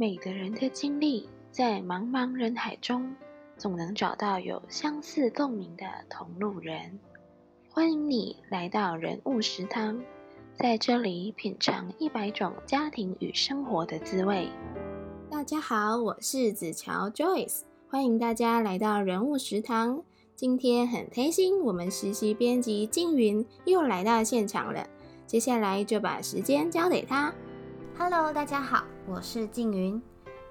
每个人的经历在茫茫人海中，总能找到有相似共鸣的同路人。欢迎你来到人物食堂，在这里品尝100种家庭与生活的滋味。大家好，我是子乔 Joyce， 欢迎大家来到人物食堂。今天很开心，我们实习编辑静云又来到现场了，接下来就把时间交给她。Hello， 大家好，我是静云。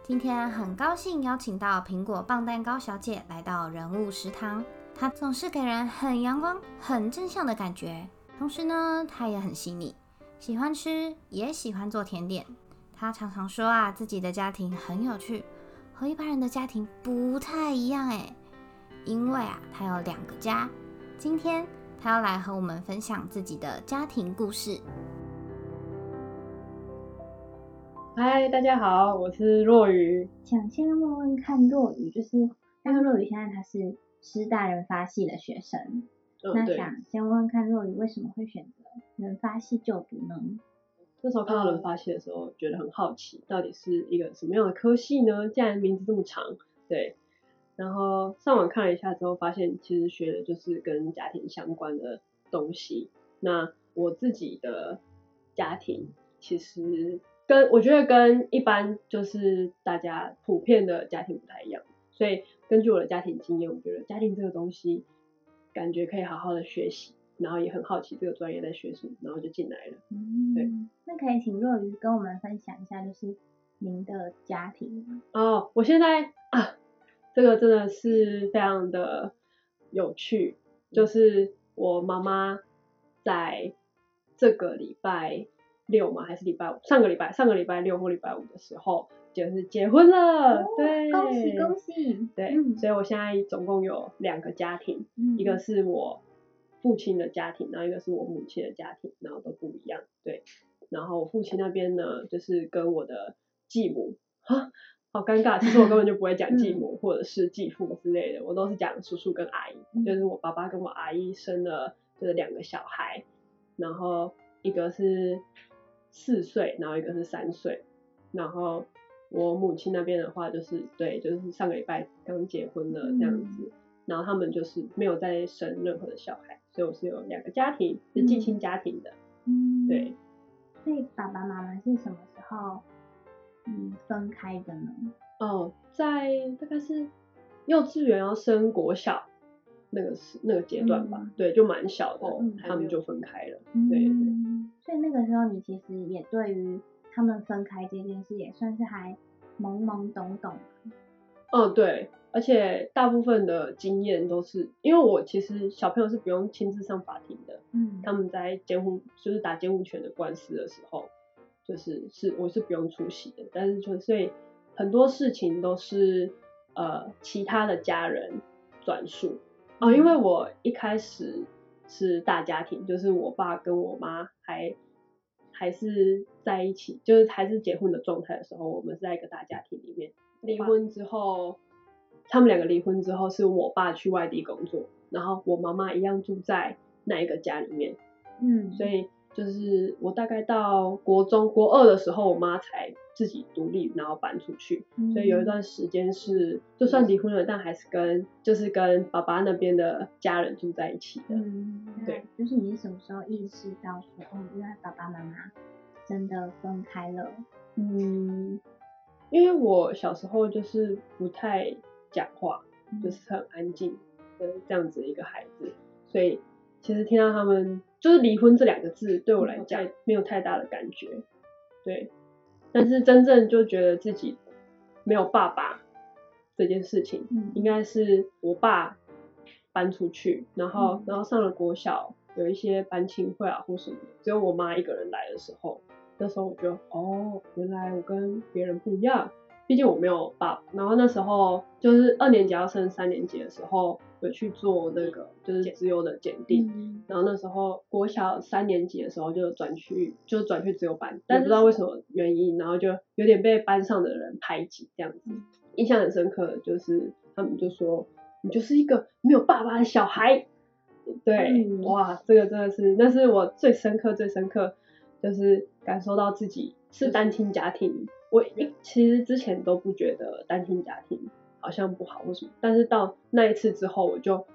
今天很高兴邀请到苹果棒蛋糕小姐来到人物食堂。她总是给人很阳光、很正向的感觉，同时呢，她也很细腻，喜欢吃，也喜欢做甜点。她常常说啊，自己的家庭很有趣，和一般人的家庭不太一样哎，因为啊，她有2个家。今天她要来和我们分享自己的家庭故事。嗨，大家好，我是若雨。想先问问看若雨，就是那个若雨现在他是师大人发系的学生，那想先问问看若雨为什么会选择人发系就读呢？那时候看到人发系的时候，觉得很好奇，到底是一个什么样的科系呢？既然名字这么长，对。然后上网看了一下之后，发现其实学的就是跟家庭相关的东西。那我自己的家庭其实我觉得跟一般就是大家普遍的家庭不太一样，所以根据我的家庭经验，我觉得家庭这个东西感觉可以好好的学习，然后也很好奇这个专业在学什么，然后就进来了。对，那可以请若愚跟我们分享一下，就是您的家庭。哦，我现在啊，这个真的是非常的有趣，就是我妈妈在这个礼拜六嘛，还是礼拜五？上个礼拜六或礼拜五的时候，就是结婚了。哦、对，恭喜恭喜！对、所以我现在总共有2个家庭、一个是我父亲的家庭，然后一个是我母亲的家庭，然后都不一样。对，然后我父亲那边呢，就是跟我的继母，好尴尬，其实我根本就不会讲继母或者是继父之类的，我都是讲叔叔跟阿姨、就是我爸爸跟我阿姨生了就是2个小孩，然后一个是4岁，然后一个是3岁，然后我母亲那边的话就是就是上个礼拜刚结婚了这样子、然后他们就是没有再生任何的小孩，所以我是有2个家庭，是近亲家庭的。对。所以爸爸妈妈是什么时候分开的呢？在大概是幼稚园要升国小那个阶段吧、对，就蛮小的、他们就分开了。对对。所以那个时候你其实也对于他们分开这件事也算是还懵懵懂懂的。对，而且大部分的经验都是因为我其实小朋友是不用亲自上法庭的，他们在就是打监护权的官司的时候，就是我是不用出席的，但是所以很多事情都是其他的家人转述。因为我一开始是大家庭，就是我爸跟我妈还是在一起，就是还是结婚的状态的时候，我们是在一个大家庭里面。离婚之后，他们2个离婚之后，是我爸去外地工作，然后我妈妈一样住在那一个家里面。所以就是我大概到国2的时候，我妈才自己独立，然后搬出去。所以有一段时间是，就算离婚了，但还是跟爸爸那边的家人住在一起的。对，就是你什么时候意识到说，原来爸爸妈妈真的分开了？因为我小时候就是不太讲话，就是很安静的这样子一个孩子，所以其实听到他们就是离婚这2个字对我来讲没有太大的感觉。对，但是真正就觉得自己没有爸爸这件事情、应该是我爸搬出去，然后上了国小，有一些班亲会啊或什么，只有我妈一个人来的时候，那时候我就原来我跟别人不一样，毕竟我没有爸爸。然后那时候就是2年级要升3年级的时候，有去做那个就是资优的检定、然后那时候国小3年级的时候就转去资优班，但不知道为什么原因，然后就有点被班上的人排挤这样子。印象很深刻的就是他们就说你就是一个没有爸爸的小孩。对、哇，这个真的是，那是我最深刻就是感受到自己是单亲家庭我其实之前都不觉得单亲家庭好像不好或什么，但是到那一次之后，我就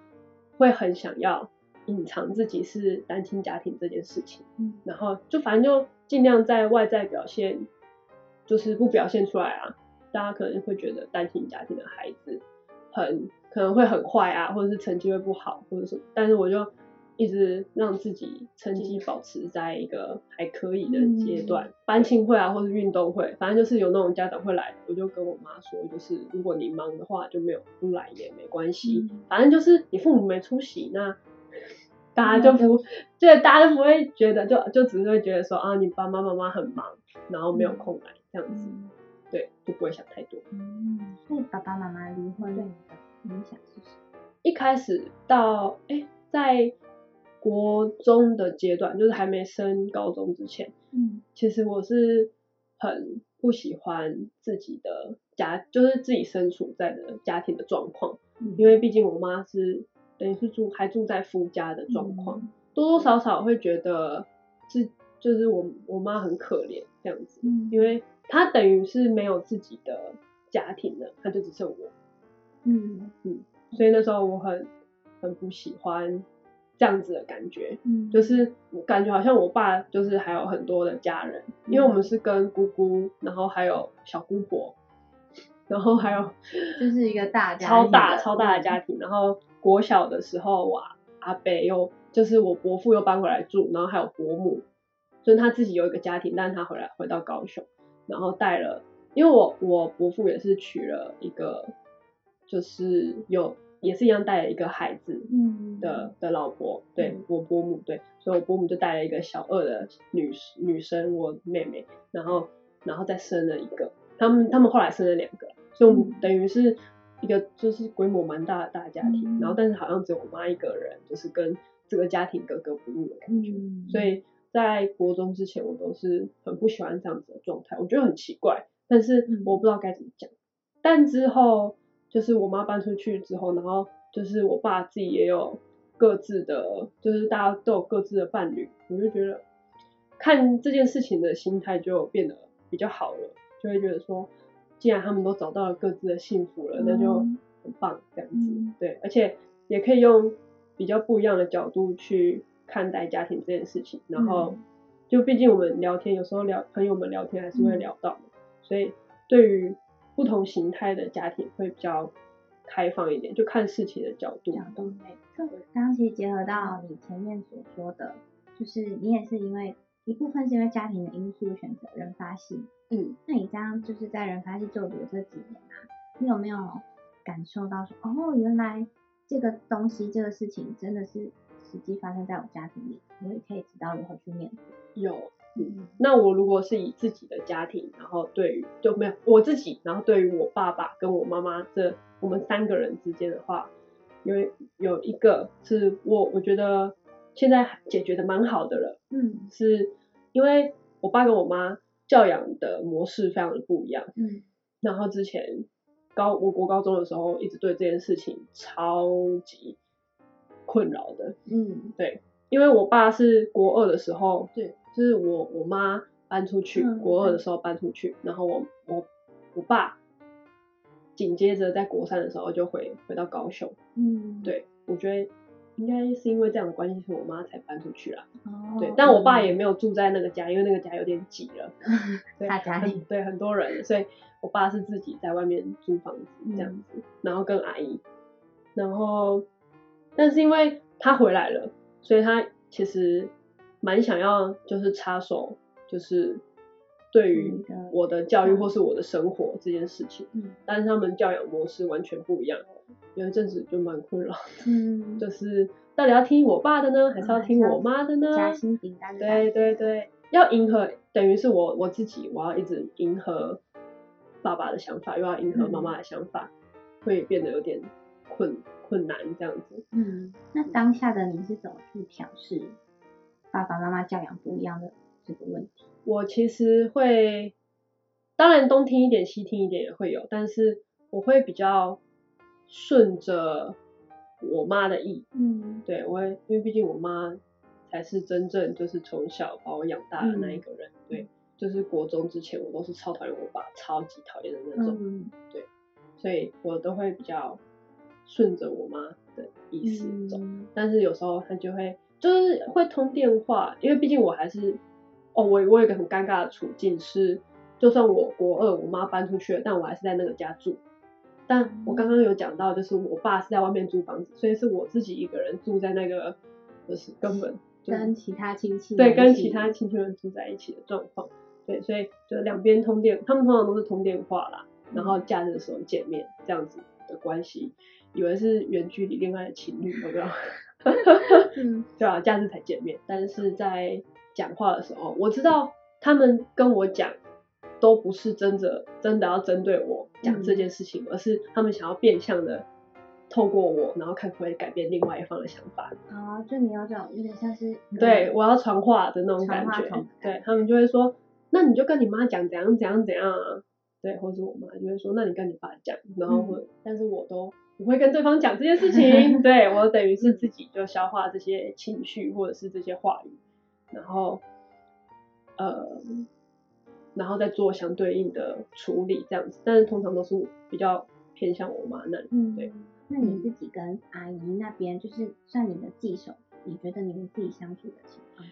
会很想要隐藏自己是单亲家庭这件事情，然后就反正就尽量在外在表现，就是不表现出来啊。大家可能会觉得单亲家庭的孩子可能会很坏啊，或者是成绩会不好或者什么，但是我就一直让自己成绩保持在一个还可以的阶段，班庆会啊或是运动会，反正就是有那种家长会来，我就跟我妈说，就是如果你忙的话就没有不来也没关系，反正就是你父母没出席，那大家就不对，大家就不会觉得就只是会觉得说啊你爸爸妈妈很忙然后没有空来这样子，对，就不会想太多。所以爸爸妈妈离婚对你的影响是什么？一开始到在国中的阶段，就是还没升高中之前，其实我是很不喜欢自己的家，就是自己身处在的家庭的状况，因为毕竟我妈是等于是还住在夫家的状况，多多少少会觉得就是我妈很可怜这样子，因为她等于是没有自己的家庭了，她就只剩我，所以那时候我很不喜欢这样子的感觉，就是我感觉好像我爸就是还有很多的家人，因为我们是跟姑姑，然后还有小姑婆，然后还有就是一个大家庭，超大的家庭，然后国小的时候我阿伯又就是我伯父又搬回来住，然后还有伯母，所以他自己有一个家庭，但是他回到高雄，然后带了，因为我伯父也是娶了一个就是也是一样带了一个孩子的老婆，对，我伯母，对，所以我伯母就带了一个小二的女生我妹妹，然后再生了一个，他们后来生了两个，所以我们等于是一个就是规模蛮大的大家庭，然后但是好像只有我妈一个人就是跟这个家庭格格不入的感觉，所以在国中之前我都是很不喜欢这样子的状态，我觉得很奇怪，但是我不知道该怎么讲。但之后就是我妈搬出去之后，然后就是我爸自己也有各自的，就是大家都有各自的伴侣，我就觉得看这件事情的心态就变得比较好了，就会觉得说既然他们都找到了各自的幸福了，那就很棒这样子，对，而且也可以用比较不一样的角度去看待家庭这件事情，然后就毕竟我们聊天有时候朋友们聊天还是会聊到的，所以对于不同形态的家庭会比较开放一点，就看事情的角度。对，刚刚其实结合到你前面所说的，就是你也是因为一部分是因为家庭的因素选择人发系，那你这样就是在人发系就读这几年啊，你有没有感受到说原来这个东西这个事情真的是实际发生在我家庭里，我也可以知道如何去面对？有。那我如果是以自己的家庭，然后对于就没有我自己，然后对于我爸爸跟我妈妈这我们三个人之间的话，有一个是我觉得现在解决的蛮好的了，是因为我爸跟我妈教养的模式非常的不一样，然后之前我国高中的时候一直对这件事情超级困扰的，对，因为我爸是国二的时候，对。就是我妈搬出去，国二的时候搬出去，然后我爸紧接着在国三的时候就回到高雄，对，我觉得应该是因为这样的关系，所以我妈才搬出去啦，对，但我爸也没有住在那个家，因为那个家有点挤了，大家庭，对，很多人，所以我爸是自己在外面租房子这样子，然后跟阿姨，然后但是因为他回来了，所以他其实蛮想要就是插手，就是对于我的教育或是我的生活这件事情，但是他们教养模式完全不一样，有一阵子就蛮困扰的，就是到底要听我爸的呢，还是要听我妈的呢？夹心饼干，对对对，要迎合，等于是我自己，我要一直迎合爸爸的想法，又要迎合妈妈的想法，会变得有点困难这样子。那当下的你是怎么去调试？爸爸妈妈教养不一样的这个问题，我其实会，当然东听一点西听一点也会有，但是我会比较顺着我妈的意，对，我会，因为毕竟我妈才是真正就是从小把我养大的那一个人，对，就是国中之前我都是超讨厌我爸，超级讨厌的那种、嗯、对，所以我都会比较顺着我妈的意思走、嗯、但是有时候她就会就是会通电话，因为毕竟我还是我有一个很尴尬的处境是，就算我国二我妈搬出去了，但我还是在那个家住，但我刚刚有讲到就是我爸是在外面租房子，所以是我自己一个人住在那个，就是根本跟其他亲戚对跟其他亲戚们住在一起的状况，对，所以就两边通电，他们通常都是通电话啦，然后假日的时候见面这样子的关系，以为是远距离恋爱的情侣，有没有？对啊，假日才见面，但是在讲话的时候，我知道他们跟我讲都不是真的要针对我讲这件事情、嗯、而是他们想要变相的透过我，然后看可不可以改变另外一方的想法啊、哦，就你要这样有点像是对我要传话的那种感觉，对，他们就会说那你就跟你妈讲怎样怎样怎样啊，对，或者我妈就会说那你跟你爸讲，然后会、嗯、但是我都不会跟对方讲这件事情对，我等于是自己就消化这些情绪或者是这些话语，然后再做相对应的处理这样子，但是通常都是比较偏向我妈那里、嗯、对。那你自己跟阿姨那边就是算你的继手，你觉得你们自己相处的情况？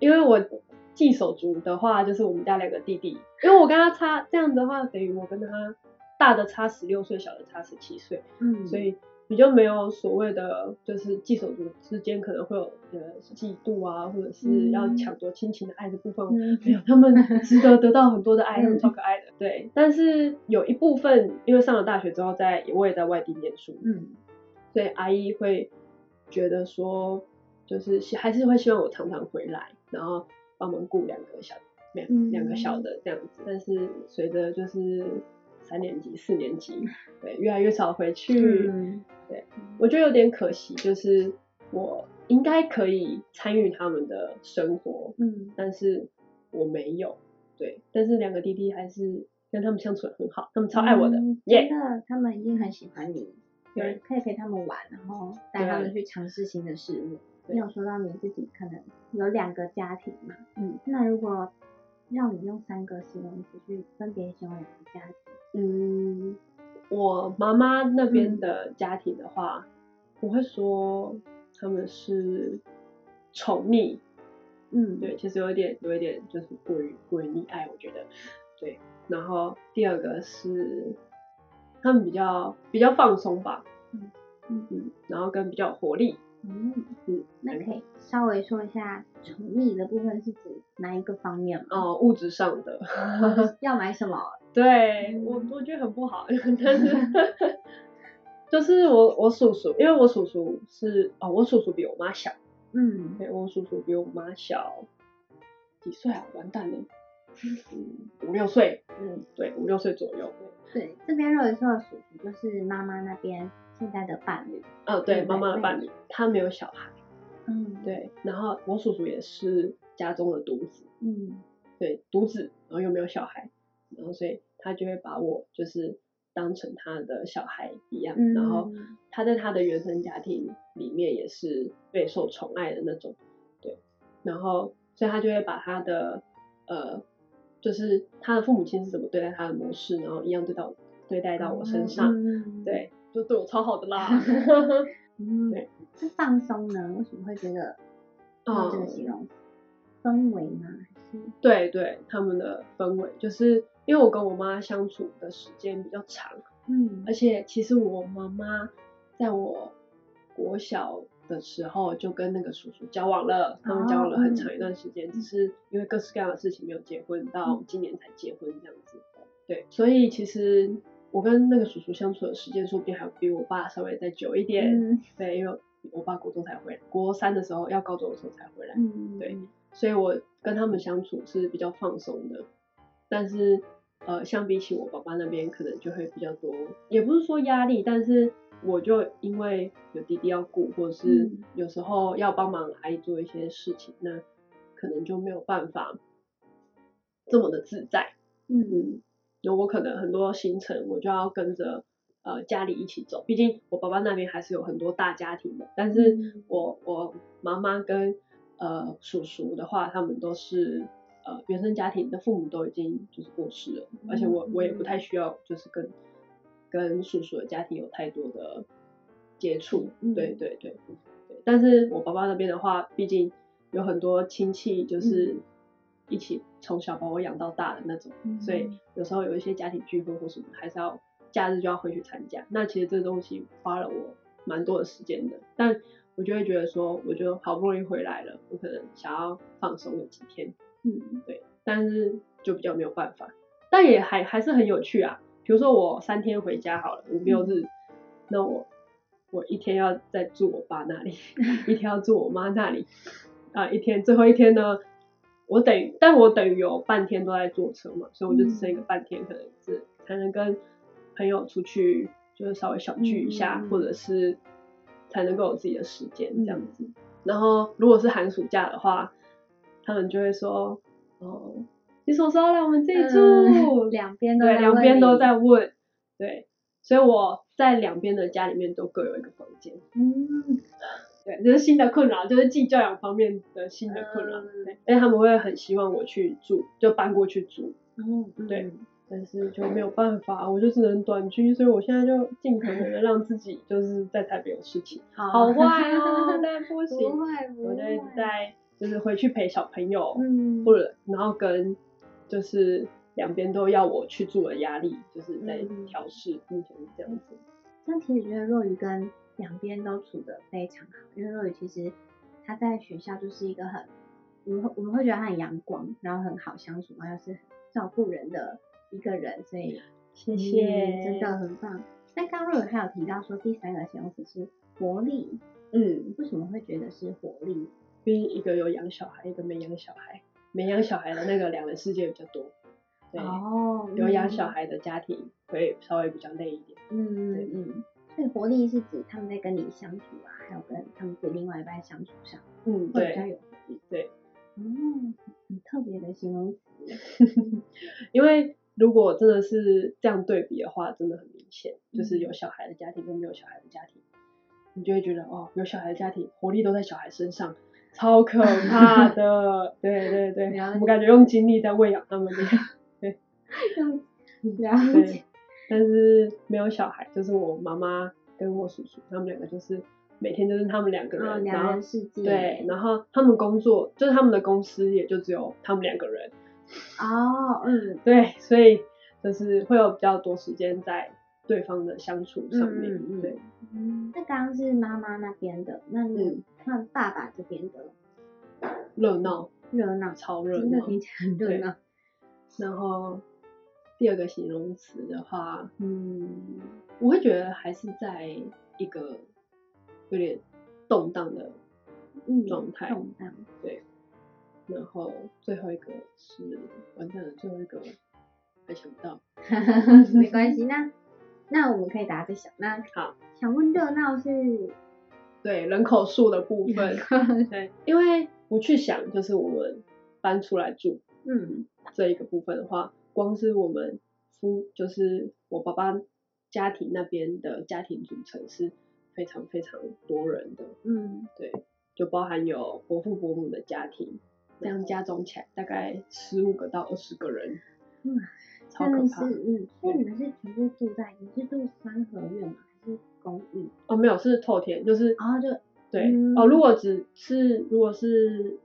因为我继手足的话就是我们家两个弟弟，因为我跟他差这样的话等于我跟他大的差16岁，小的差17岁、嗯、所以比较没有所谓的就是继手足之间可能会有嫉妒啊，或者是要抢夺亲情的爱的部分、嗯、没有，他们值得得到很多的爱、嗯、他们超可爱的，对，但是有一部分因为上了大学之后我也在外地念书，嗯，所以阿姨会觉得说就是还是会希望我常常回来，然后帮忙顾两个小的这样子，但是随着就是3年级4年级对越来越少回去、嗯、对，我觉得有点可惜，就是我应该可以参与他们的生活、嗯、但是我没有，对，但是两个弟弟还是跟他们相处得很好，他们超爱我的、嗯 yeah、真的，他们一定很喜欢你，对，可以陪他们玩，然后带他们去尝试新的事物。你有说到你自己可能有2个家庭嘛，嗯，那如果让你用3个形容词去分别形容2个家庭，嗯，我妈妈那边的家庭的话、嗯、我会说他们是宠溺，嗯，对，其实有一点就是过于溺爱，我觉得，对，然后第2个是他们比较放松吧，嗯嗯，然后跟比较有活力，嗯嗯，那可以稍微说一下宠溺的部分是指哪一个方面吗？哦，物质上的要买什么？对、嗯、我觉得很不好，但是就是我叔叔，因为我叔叔是我叔叔比我妈小，嗯，对，我叔叔比我妈小几岁啊？完蛋了，5-6岁，嗯，对，5-6岁左右，对，这边若一说的叔叔就是妈妈那边现在的伴侣，对，妈妈的伴侣，他没有小孩，嗯，对，然后我叔叔也是家中的独子，嗯，对，独子，然后又没有小孩，然后所以他就会把我就是当成他的小孩一样、嗯、然后他在他的原生家庭里面也是备受宠爱的那种，对，然后所以他就会把他的就是他的父母亲是怎么对待他的模式，然后一样对待到我身上、嗯、对，就对我超好的啦嗯，对，那放松呢，为什么会觉得用这个形容、氛围吗？对对，他们的氛围就是因为我跟我妈相处的时间比较长，嗯，而且其实我妈妈在我国小的时候就跟那个叔叔交往了，他们交往了很长一段时间、嗯、只是因为各式各样的事情没有结婚，到今年才结婚这样子，对，所以其实我跟那个叔叔相处的时间说不定还比我爸稍微再久一点、嗯、对，因为我爸国中才回来，国3的时候要高中的时候才回来、嗯、对，所以我跟他们相处是比较放松的，但是相比起我爸爸那边可能就会比较多，也不是说压力，但是我就因为有弟弟要顾，或者是有时候要帮忙阿姨做一些事情，那可能就没有办法这么的自在，嗯，我可能很多行程我就要跟着家里一起走，毕竟我爸爸那边还是有很多大家庭的，但是我妈妈跟叔叔的话，他们都是原生家庭的父母都已经就是过世了，而且我也不太需要就是跟叔叔的家庭有太多的接触，对对对。但是我爸爸那边的话，毕竟有很多亲戚就是一起从小把我养到大的那种，所以有时候有一些家庭聚会或什么，还是要假日就要回去参加。那其实这东西花了我蛮多的时间的，但我就会觉得说，我就好不容易回来了，我可能想要放松个几天，对，但是就比较没有办法，但也还是很有趣啊。比如说我3天回家好了，5、6日，那我1天要再住我爸那里，1天要住我妈那里，最后一天呢，我等于有半天都在坐车嘛，所以我就只剩一个半天，可能是才能跟朋友出去，就是稍微小聚一下，或者是才能够有自己的时间这样子。然后如果是寒暑假的话，他们就会说，哦，你什么时候来我们这里住？两边都在问，对，所以我在两边的家里面都各有一个房间。对，这是新的困扰，就是寄教养方面的新的困扰。对，因为他们会很希望我去住，就搬过去住。对，但是就没有办法，我就只能短居，所以我现在就尽可能的让自己就是在台北有事情。好坏哦，但不行，我就一直在就是回去陪小朋友，或者然后跟就是两边都要我去住的压力，就是在调试，目前是这样子。但其实觉得若雨跟两边都处得非常好，因为若雨其实他在学校就是一个很，我们会觉得他很阳光，然后很好相处，然后又是很照顾人的一个人，所以谢谢，真的很棒。但刚若雨还有提到说，第3个形容词是活力，为什么会觉得是活力？因为一个有养小孩，一个没养小孩，没养小孩的那个两人世界比较多，对，有养小孩的家庭会稍微比较累一点，所以活力是指他们在跟你相处啊，还有跟他们自己另外一半相处上，对，比较有活力，对，很特别的形容词，因为。如果真的是这样对比的话，真的很明显，就是有小孩的家庭跟没有小孩的家庭，你就会觉得哦，有小孩的家庭活力都在小孩身上，超可怕的。对对对，我感觉用精力在喂养他们这样。对，了解。但是没有小孩，就是我妈妈跟我叔叔，他们2个就是每天就是他们2个人，两人世界。对，然后他们工作，就是他们的公司也就只有他们2个人。对，所以就是会有比较多时间在对方的相处上面，对。那刚刚是妈妈那边的，那你看爸爸这边的热闹，超热闹，真的听起来很热闹。然后第2个形容词的话，我会觉得还是在一个有点动荡的状态，对。然后最后一个是完蛋了，最后一个还想不到，没关系，那我们可以打着想。那好，想问热闹是对人口数的部分，对，因为不去想就是我们搬出来住，这一个部分的话，光是我们就是我爸爸家庭那边的家庭组成是非常非常多人的，对，就包含有伯父伯母的家庭。这样加总起来大概15个到20个人，超可怕。所以你们是全部住在，你是住3合院吗？还是公寓？没有，是透天，就是对，如果是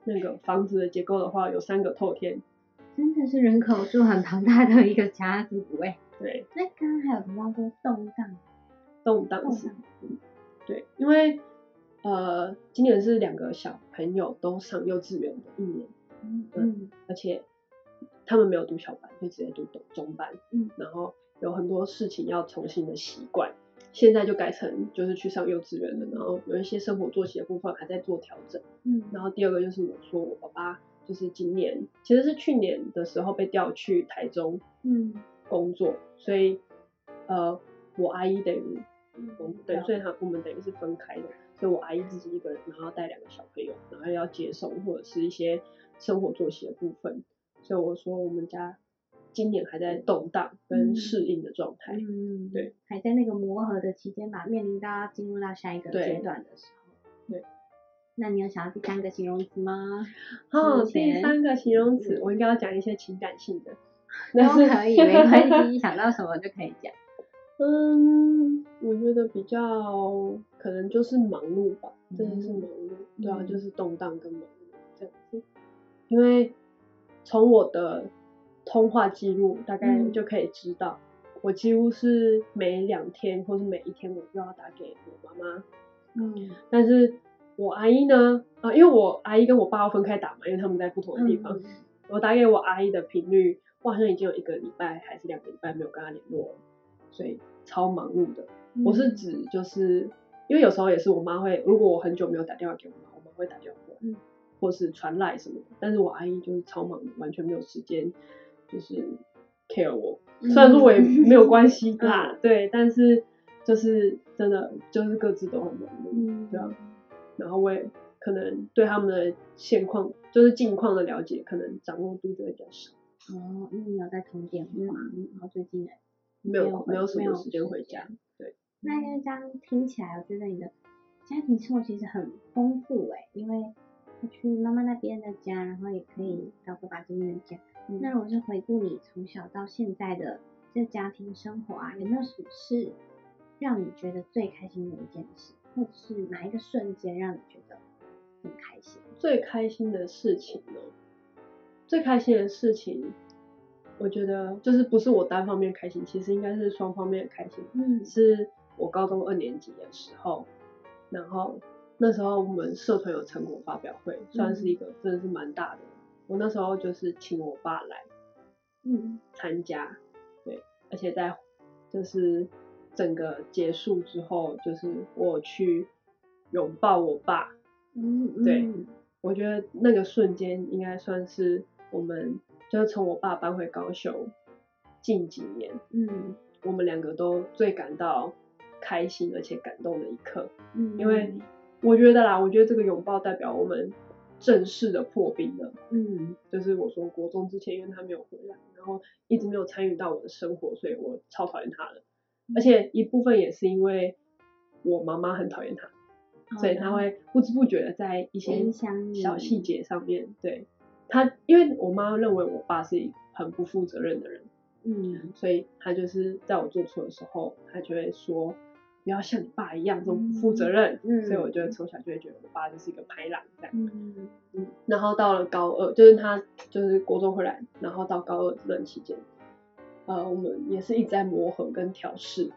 那个房子的结构的话，有3个透天，真的是人口数很庞大的一个家族哎。对，那刚刚还有提到说动荡是，对，因为。今年是2个小朋友都上幼稚园的1年，而且他们没有读小班，就直接读中班，然后有很多事情要重新的习惯，现在就改成就是去上幼稚园了，然后有一些生活作息的部分还在做调整，然后第2个就是我说我爸爸就是去年的时候被调去台中工作，所以我阿姨等于对，所以我们等于是分开的，所以我阿姨自己一个人，然后带2个小朋友，然后要接送或者是一些生活作息的部分，所以我说我们家今年还在动荡跟适应的状态，对，还在那个磨合的期间吧，面临到进入到下一个阶段的时候，对，那你有想要第三个形容词吗？哦，第三个形容词，我应该要讲一些情感性的。都可以，没关系，想到什么就可以讲。嗯，我觉得比较可能就是忙碌吧，真的是忙碌，对啊，就是动荡跟忙碌这样子。因为从我的通话记录大概就可以知道，我几乎是每2天或是每1天我就要打给我妈妈。嗯，但是我阿姨呢，啊，因为我阿姨跟我爸要分开打嘛，因为他们在不同的地方。我打给我阿姨的频率，我好像已经有1个礼拜还是2个礼拜没有跟她联络了，所以超忙碌的。我是指就是因为有时候也是我妈会，如果我很久没有打电话给我妈，我妈会打电话过来，或是传赖什么的。但是我阿姨就是超忙的，完全没有时间就是 care 我。虽然说我也没有关系啦，对，但是就是真的就是各自都很忙碌，对啊。然后我也可能对他们的现况，就是近况的了解，可能掌握度就会比较少。哦，因为你要在通电话，然后最近没有什么时间回家。对，那因为这样听起来，我觉得你的家庭生活其实很丰富哎，因为去妈妈那边的家，然后也可以到爸爸这边的家。那如果是回顾你从小到现在的这家庭生活啊，有没有什么是让你觉得最开心的一件事，或者是哪一个瞬间让你觉得很开心？最开心的事情呢？最开心的事情，我觉得就是不是我单方面开心，其实应该是双方面开心。是我高中2年级的时候，然后那时候我们社团有成果发表会，算是一个真的是蛮大的。我那时候就是请我爸来，参加，对，而且在就是整个结束之后，就是我去拥抱我爸。对，我觉得那个瞬间应该算是我们就是从我爸搬回高雄近几年，我们2个都最感到开心而且感动的一刻。因为我觉得啦，我觉得这个拥抱代表我们正式的破冰了。就是我说国中之前，因为他没有回来，然后一直没有参与到我的生活，所以我超讨厌他了。而且一部分也是因为我妈妈很讨厌他，所以他会不知不觉的在一些小细节上面，对他，因为我妈认为我爸是很不负责任的人，所以他就是在我做错的时候，他就会说不要像你爸一样这种不负责任，所以我觉得从小就会觉得我爸就是一个白狼这样。然后到了高2，就是他就是国中回来，然后到高2这段期间，我们也是一直在磨合跟调试。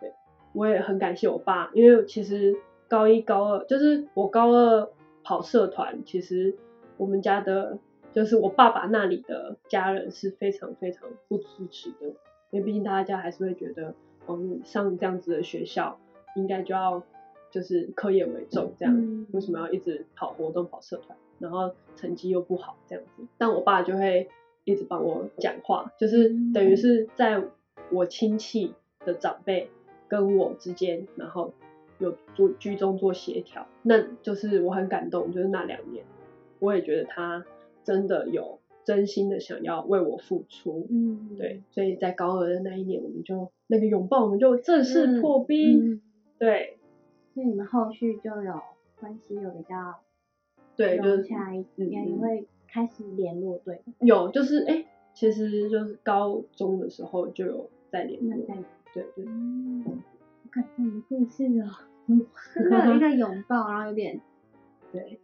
对，我也很感谢我爸，因为其实高1、高2，就是我高2跑社团，其实我们家的，就是我爸爸那里的家人是非常非常不支持的，因为毕竟大家还是会觉得，你上这样子的学校，应该就要就是课业为重这样，为什么要一直跑活动跑社团，然后成绩又不好这样子？但我爸就会一直帮我讲话，就是等于是在我亲戚的长辈跟我之间，然后有做居中做协调，那就是我很感动，就是那2年，我也觉得他真的有真心的想要为我付出，对，所以在高2的那1年，我们就那个拥抱，我们就正式破冰，对。那你们后续就有关系有比较对，就是你会开始联络，对？有，就是其实就是高中的时候就有在联络，对对。我感觉你的故事哦，真的有一个拥抱，然后有点对，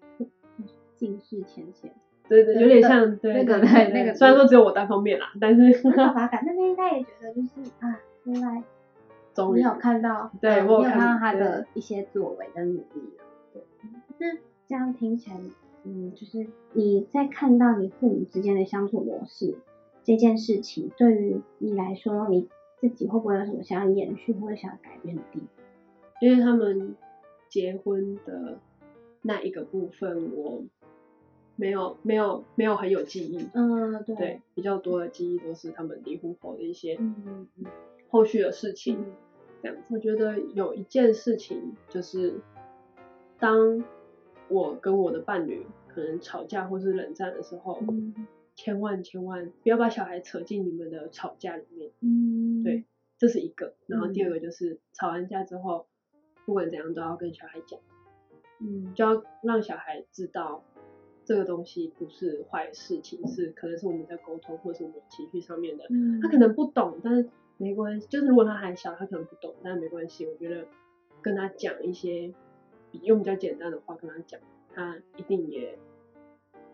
尽释前嫌，对对，有点像对那个，虽然说只有我单方面啦，但是爸爸感那边应该也觉得就是啊，原来你有看到，对我有看到他的一些作为跟努力了，对。那这样听起来，就是你在看到你父母之间的相处模式这件事情，对于你来说，你自己会不会有什么想要延续或者想要改变的地方？因为他们结婚的那一个部分，我没有很有记忆。对。对，比较多的记忆都是他们离婚后的一些后续的事情。这样，我觉得有一件事情就是，当我跟我的伴侣可能吵架或是冷战的时候，千万不要把小孩扯进你们的吵架里面。对，这是一个。然后第2个就是吵完架之后，不管怎样都要跟小孩讲，就要让小孩知道这个东西不是坏事情，是可能是我们在沟通或是我们情绪上面的，他可能不懂，但是没关系，就是如果他还小，他可能不懂，但没关系，我觉得跟他讲一些用比较简单的话跟他讲，他一定也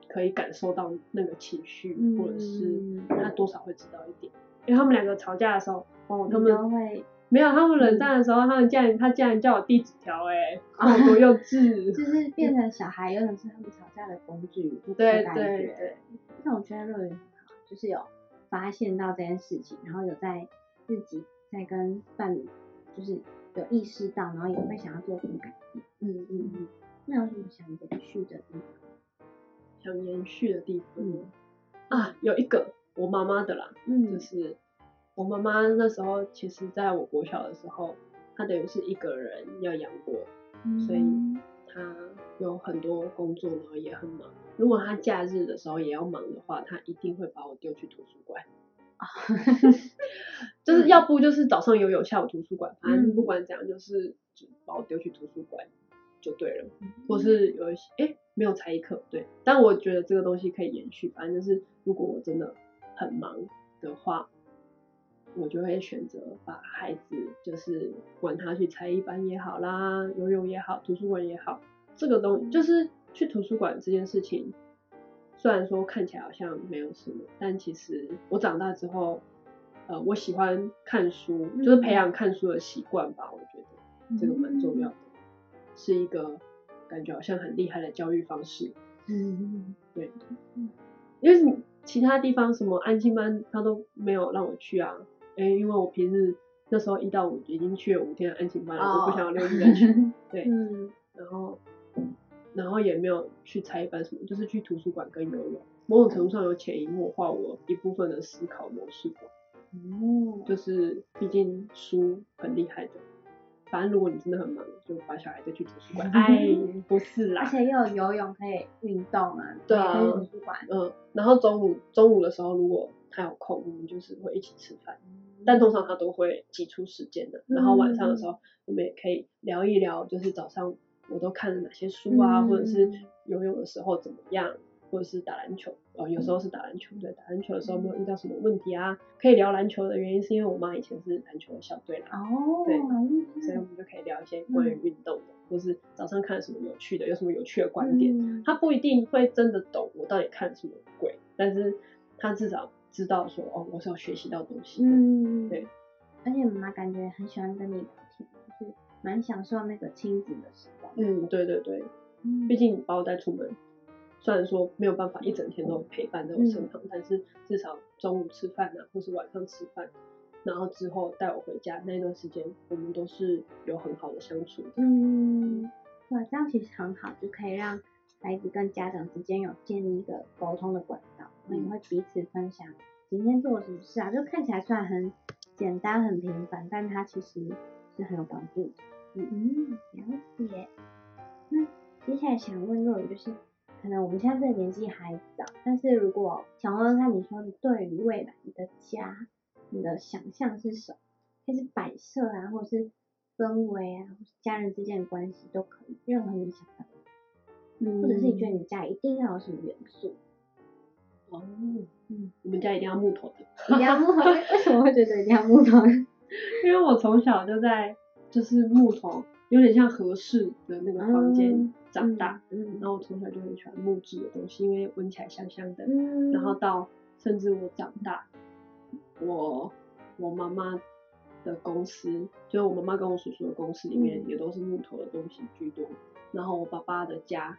可以感受到那个情绪，或者是他多少会知道一点。因为他们两个吵架的时候，他们会没有，他们冷战的时候，他竟然叫我递纸条，多幼稚！就是变成小孩有点是他们吵架的工具，对对对。但我觉得乐园很好，就是有发现到这件事情，然后有在自己在跟伴侣，就是有意识到，然后也会想要做什么改变。那有什么想延续的地方？想延续的地方有一个我妈妈的啦，就是我妈妈那时候其实在我国小的时候，她等于是一个人要养我，所以她有很多工作，然后也很忙。如果她假日的时候也要忙的话，她一定会把我丢去图书馆。就是要不就是早上游泳，下午图书馆，反正不管怎样就是把我丢去图书馆就对了，或是有一些没有才艺课，对。但我觉得这个东西可以延续，反正就是如果我真的很忙的话，我就会选择把孩子就是管他去才艺班也好啦，游泳也好，图书馆也好，这个东西就是去图书馆这件事情。虽然说看起来好像没有什么，但其实我长大之后，我喜欢看书，就是培养看书的习惯吧。我觉得这个蛮重要的，是一个感觉好像很厉害的教育方式。对，因为其他地方什么安亲班他都没有让我去啊，因为我平日那时候1到5已经去了5天的安亲班了，我不想要6日再去。对，然后也没有去才艺班什么，就是去图书馆跟游泳，某种程度上有潜移默化我一部分的思考模式吧。就是毕竟书很厉害的，反正如果你真的很忙，就把小孩再去图书馆。不是啦，而且又有游泳可以运动嘛，对啊，可以图书馆。然后中午的时候，如果他有空，我们就是会一起吃饭，但通常他都会挤出时间的。然后晚上的时候，我们也可以聊一聊，就是早上我都看了哪些书啊，或者是游泳的时候怎么样，或者是打篮球，有时候是打篮球，对，打篮球的时候没有遇到什么问题啊。可以聊篮球的原因是因为我妈以前是篮球的校队啦，对，所以我们就可以聊一些关于运动的，或是早上看什么有趣的，有什么有趣的观点。她不一定会真的懂我到底看什么鬼，但是她至少知道说，我是有学习到东西的，对。而且妈妈感觉很喜欢跟你聊天，就是蛮享受那个亲子的时光。对对对，毕竟你把我带出门，虽然说没有办法一整天都陪伴在我身旁，但是至少中午吃饭啊，或是晚上吃饭，然后之后带我回家那段时间，我们都是有很好的相处的。对，这样其实很好，就可以让孩子跟家长之间有建立一个沟通的管道，那也会彼此分享今天做了什么事啊，就看起来虽然很简单很平凡，但它其实是很有帮助的。了解。那接下来想问若雨就是，可能我们现在这个年纪还早，但是如果想问看你说你对于未来你的家，你的想象是什么？可以是摆设啊，或是氛围啊，或是家人之间的关系都可以，任何你想到的。或者是你觉得你家一定要有什么元素？我们家一定要木头的。一定要木头？为什么会觉得一定要木头？因为我从小就在就是木头，有点像和室的那个房间长大，然后我从小就很喜欢木质的东西，因为闻起来香香的。然后到甚至我长大，我妈妈的公司，就是我妈妈跟我叔叔的公司里面也都是木头的东西居多。然后我爸爸的家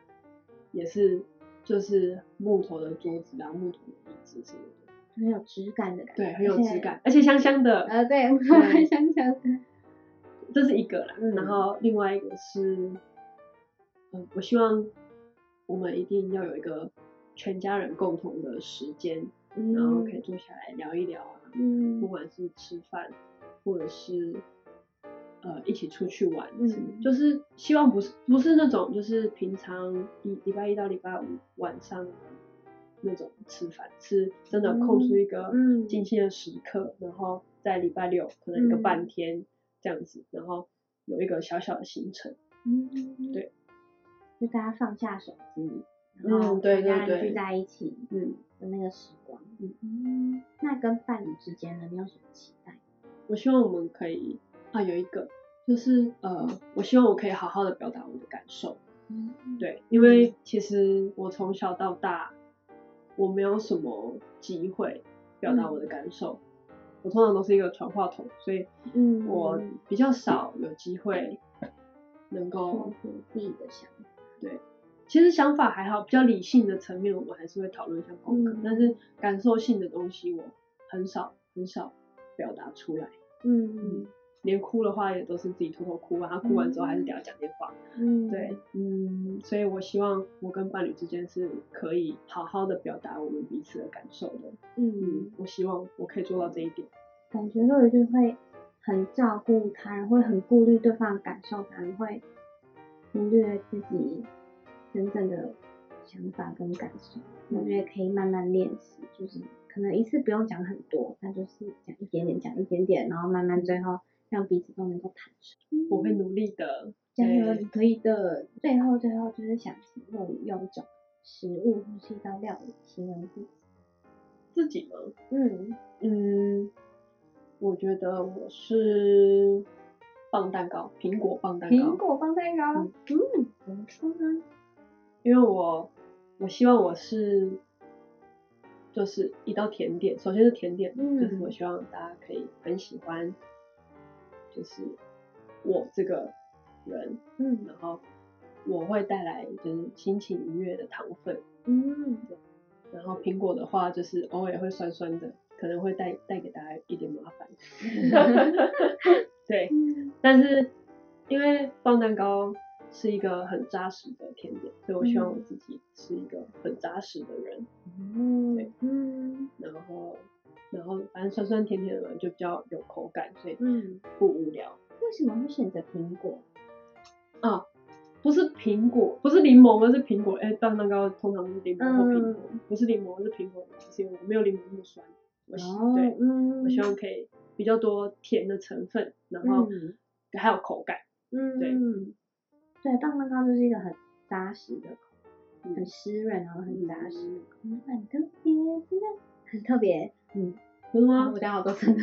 也是，就是木头的桌子啊，木头的椅子什么的，很有质感的感觉。对，很有质感，而且香香的。对，香香的。这是一个啦，然后另外一个是，我希望我们一定要有一个全家人共同的时间，然后可以坐下来聊一聊啊，不管是吃饭或者是一起出去玩，就是希望不是那种就是平常礼拜一到礼拜五晚上那种吃饭，是真的空出一个静心的时刻，然后在礼拜6可能一个半天。这样子，然后有一个小小的行程，对，就大家放下手机，然后大家聚在一起的那个时光。嗯，那跟伴侣之间呢，你有什么期待？我希望我们可以有一个就是我希望我可以好好的表达我的感受。对，因为其实我从小到大我没有什么机会表达我的感受，我通常都是一个传话筒，所以我比较少有机会能够自己的想法。对，其实想法还好，比较理性的层面我们还是会讨论一下功课，但是感受性的东西我很少表达出来。连哭的话也都是自己偷偷哭，然后哭完之后还是得要讲电话。对，所以我希望我跟伴侣之间是可以好好的表达我们彼此的感受的。我希望我可以做到这一点。感觉肉圆就会很照顾他人，会很顾虑对方的感受，反而会忽略自己真正的想法跟感受。我觉得可以慢慢练习，就是可能一次不用讲很多，那就是讲一点点，讲一点点，然后慢慢最后让彼此都能够坦诚。我会努力的，加油，你可以的。最后就是想用一种食物或是一道料理形容自己。自己吗？我觉得我是苹果棒蛋糕。怎么说呢？因为我希望我是就是一道甜点，首先是甜点，就是我希望大家可以很喜欢。就是我这个人，然后我会带来就是心情愉悦的糖分，对。然后苹果的话，就是偶尔会酸酸的，可能会带给大家一点麻烦，对。但是因为棒蛋糕是一个很扎实的甜点，所以我希望我自己是一个很扎实的人，对。然后反正酸酸甜甜的就比较有口感，所以不无聊。为什么会选择苹果？不是苹果，不是柠檬，而是苹果。蛋糕通常是柠檬或苹果，不是柠檬，是苹果，是因为我没有柠檬那么酸。我希望可以比较多甜的成分，然后还有口感。对，蛋糕就是一个很扎实的口，很湿润，然后很扎实的口感，很特别，真的很特别。真的吗？我家好多真的。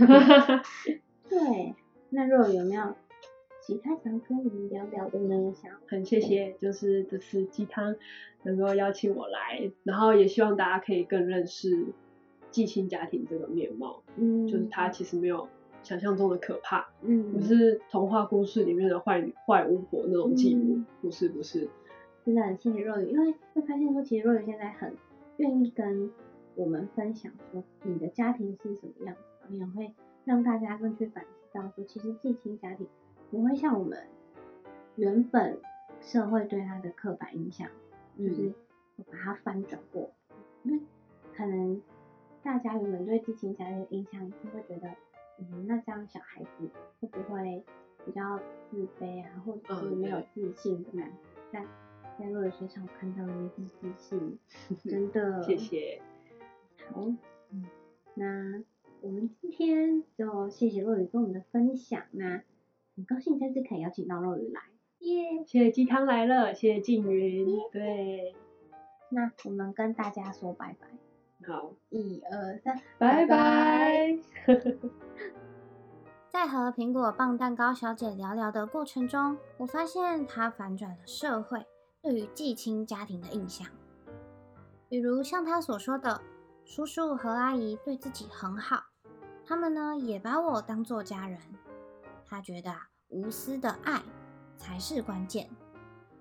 对，那若有没有其他想跟我们聊聊的呢？很谢谢，就是这次鸡汤能够邀请我来，然后也希望大家可以更认识寄亲家庭这个面貌。就是它其实没有想象中的可怕，不是童话故事里面的坏巫婆那种继母，不是。真的很谢谢若雨，因为会发现说，其实若雨现在很愿意跟我们分享说你的家庭是什么样子，然后也会让大家更去反思到说，其实寄亲家庭不会像我们原本社会对他的刻板印象，就是把它翻转过。因为可能大家原本对寄亲家庭的印象就会觉得，那这样小孩子会不会比较自卑啊，或者是没有自信的感觉？但在若雨身上我看到了一份自信，真的。谢谢。好，那我们今天就谢谢若雨跟我们的分享，那很高兴这次可以邀请到若雨来，谢谢鸡汤来了，谢谢静云，对，那我们跟大家说拜拜，好，1、2、3，拜拜。在和苹果棒蛋糕小姐聊聊的过程中，我发现她反转了社会对于寄亲家庭的印象，比如像她所说的。叔叔和阿姨对自己很好，他们呢也把我当作家人。他觉得无私的爱才是关键，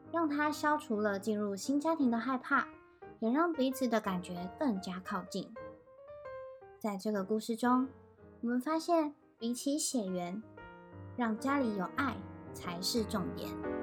让他消除了进入新家庭的害怕，也让彼此的感觉更加靠近。在这个故事中，我们发现比起血缘，让家里有爱才是重点。